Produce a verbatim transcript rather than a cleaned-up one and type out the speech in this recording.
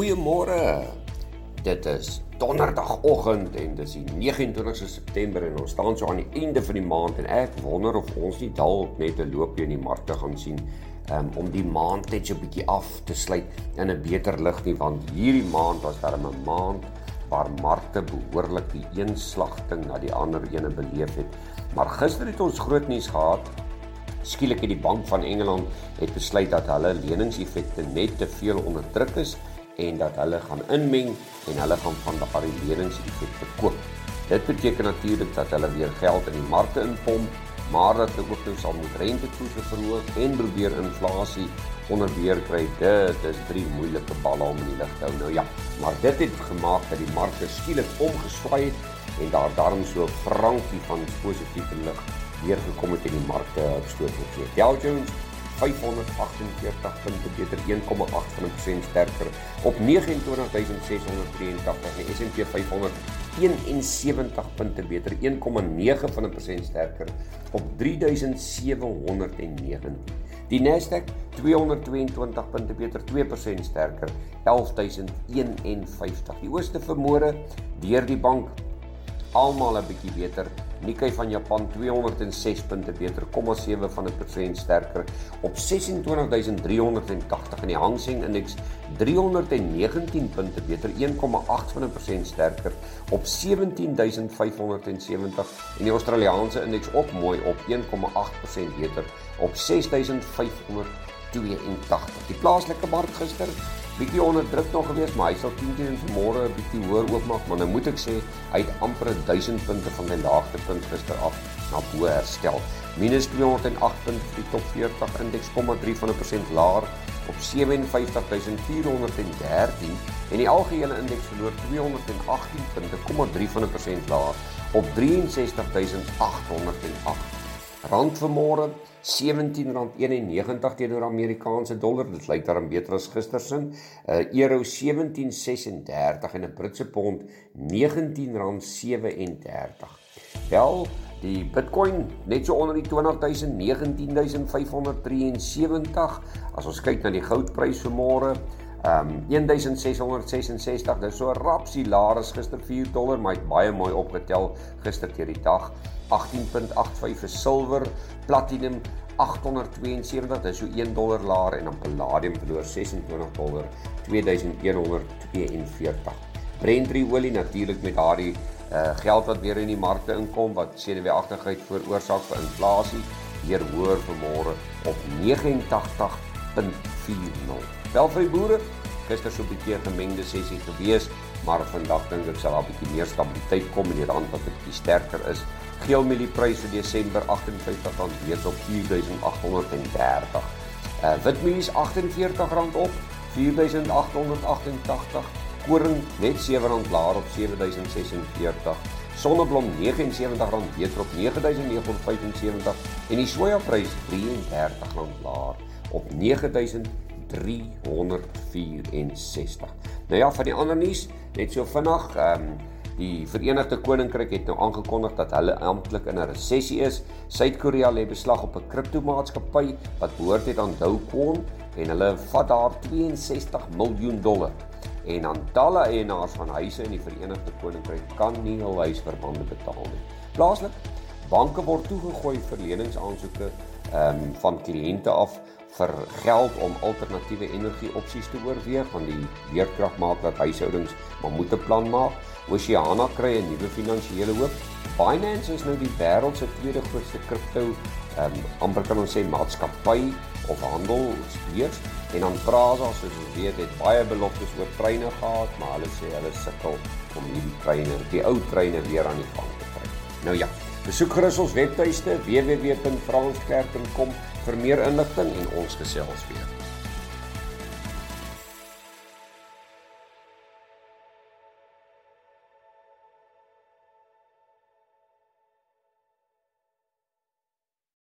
Goeiemorgen, dit is donderdagochtend en dit is die negenentwintigste September en ons staan so aan die einde van die maand en ek wonder of ons nie dalk net een loopje in die markt te gaan sien um, om die maand net so bietjie af te sluit in 'n beter lig nie, want hierdie maand was daar 'n maand waar markte behoorlik die een slagting na die ander ene beleef het. Maar gister het ons groot nuus gehad. Skielik het die Bank van Engeland het besluit dat hulle leningseffekte net te veel onderdruk is en dat hulle gaan inmeng en hulle gaan van daardie leningseffekte koop. Dit beteken natuurlik dat hulle weer geld in die markte inpomp, maar dat hulle ook nou sal moet rentekoerse verhoog en probeer inflasie onder beheer kry. Dit is drie moeilike balle om in die lig te hou. Nou ja, maar dit het gemaak dat die markte skielik omgeswaai het en daar daarom so 'n frankie van positiewe lig weer gekom het in die markte opstoot het. Dow Jones vyfhonderdagsewenveertig punte beter een komma agt persent sterker op negenentwintigduisend ses honderd drieëntagtig en S en P vyfhonderd eenensewentig punte beter een komma nege persent sterker op drie duisend sewe honderd negentien. Die Nasdaq tweehonderdtweeëntwintig punte beter twee persent sterker elfduisend eenenvyftig. Die ooste vermoere deur die bank almal 'n bietjie beter. Nikkei van Japan tweehonderdses punte beter, nul komma sewe persent sterker op ses en twintig duisend drie honderd agtig en die Hang Seng Index driehonderdnegentien punte beter, een komma agt persent sterker op sewentien duisend vyfhonderd sewentig en die Australiese Index ook mooi op een komma agt persent beter op ses duisend vyfhonderd tweeëntagtig. Die plaaslike mark gister bietjie onder druk nog gewees, maar hy sal tien teen vanmôre 'n bietjie hoër oopmaak, maar nou moet ek sê, hy het amper duisend punte van die laagtepunt gister af na bo herstel. Minus tweehonderdaagt punte vir die top veertig indeks, nul komma drie persent laer op sewenvyftig duisend vierhonderddertien en die algehele indeks verloor tweehonderdagttien punte, nul komma drie persent laer op ses drie agt nul agt. Rand vanmôre sewentien rand eenennegentig teenoor Amerikaanse dollar, dit lyk daarom beter as gister sin. Uh, Euro sewentien sesendertig en 'n Britse pond negentien rand sewendertig. Wel, die Bitcoin net so onder die twintigduisend, negentienduisend vyfhonderd drieënsewentig. As ons kyk na die goudprys vanmôre, Um, een duisend ses honderd ses en sestig, dit is so rapsie laer as gister vier dollar, maar het baie mooi opgetel gister deur die dag. Agttien agt vyf vir silwer, platinum agt sewensewentig, dit is so een dollar laer en dan palladium verloor ses en twintig dollar, twee duisend een honderd tweeënveertig. Brent olie natuurlik met daardie uh, geld wat weer in die markte inkom, wat sedeweeagtigheid veroorsaak vir inflasie, weer hoër vanmôre op nege en agtig komma vier nul. Wel vir die boere, gister so 'n bietjie gemengde sessie gewees, maar vandag dink ek sal daar 'n bietjie meer stabiliteit kom in die rand wat 'n bietjie sterker is. Geelmielie-prys vir Desember agt en vyftig rand weer op vier duisend agt honderd dertig. Uh, Witmielie agt en veertig rand op vier duisend agt honderd agt en agtig. Koring net sewe rand laer op sewe duisend sesenveertig. Sonneblom nege en sewentig rand beter op nege duisend nege honderd vyfensewentig en die sojaprys drie en dertig rand laer op nege duisend driehonderd vierensestig. Nou ja, van die ander nuus, net so vinnig, um, die Verenigde Koninkryk het nou aangekondig dat hulle amptelik in 'n resessie is. Suid-Korea lê beslag op 'n kriptomaatskappy wat behoort het aan Do Kwon en hulle vat daar tweeënsestig miljoen dollar. En aan talle eienaars van huise in die Verenigde Koninkryk kan nie hul huisverbande betaal nie. Plaaslik, banke word toegegooi vir leningsaansoeke um, van kliënte af vir geld om alternatiewe energieopsies te oorweeg, want die weerkrag maak dat huishoudings maar moet 'n plan maak. Oceana kry 'n nuwe finansiële hoop. Binance is nou die wêreld se tweede grootste kripto, um, amper kan ons sê maatskappy of handelsbeurs, en dan Prasa, soos ons weet, het baie beloftes oor treine gehad, maar hulle sê hulle sukkel om hierdie treine, die ou treine weer aan die gang te kry. Nou ja, besoek gerus ons webtuiste w w w punt franskerk punt com vir meer inligting en ons gesels weer.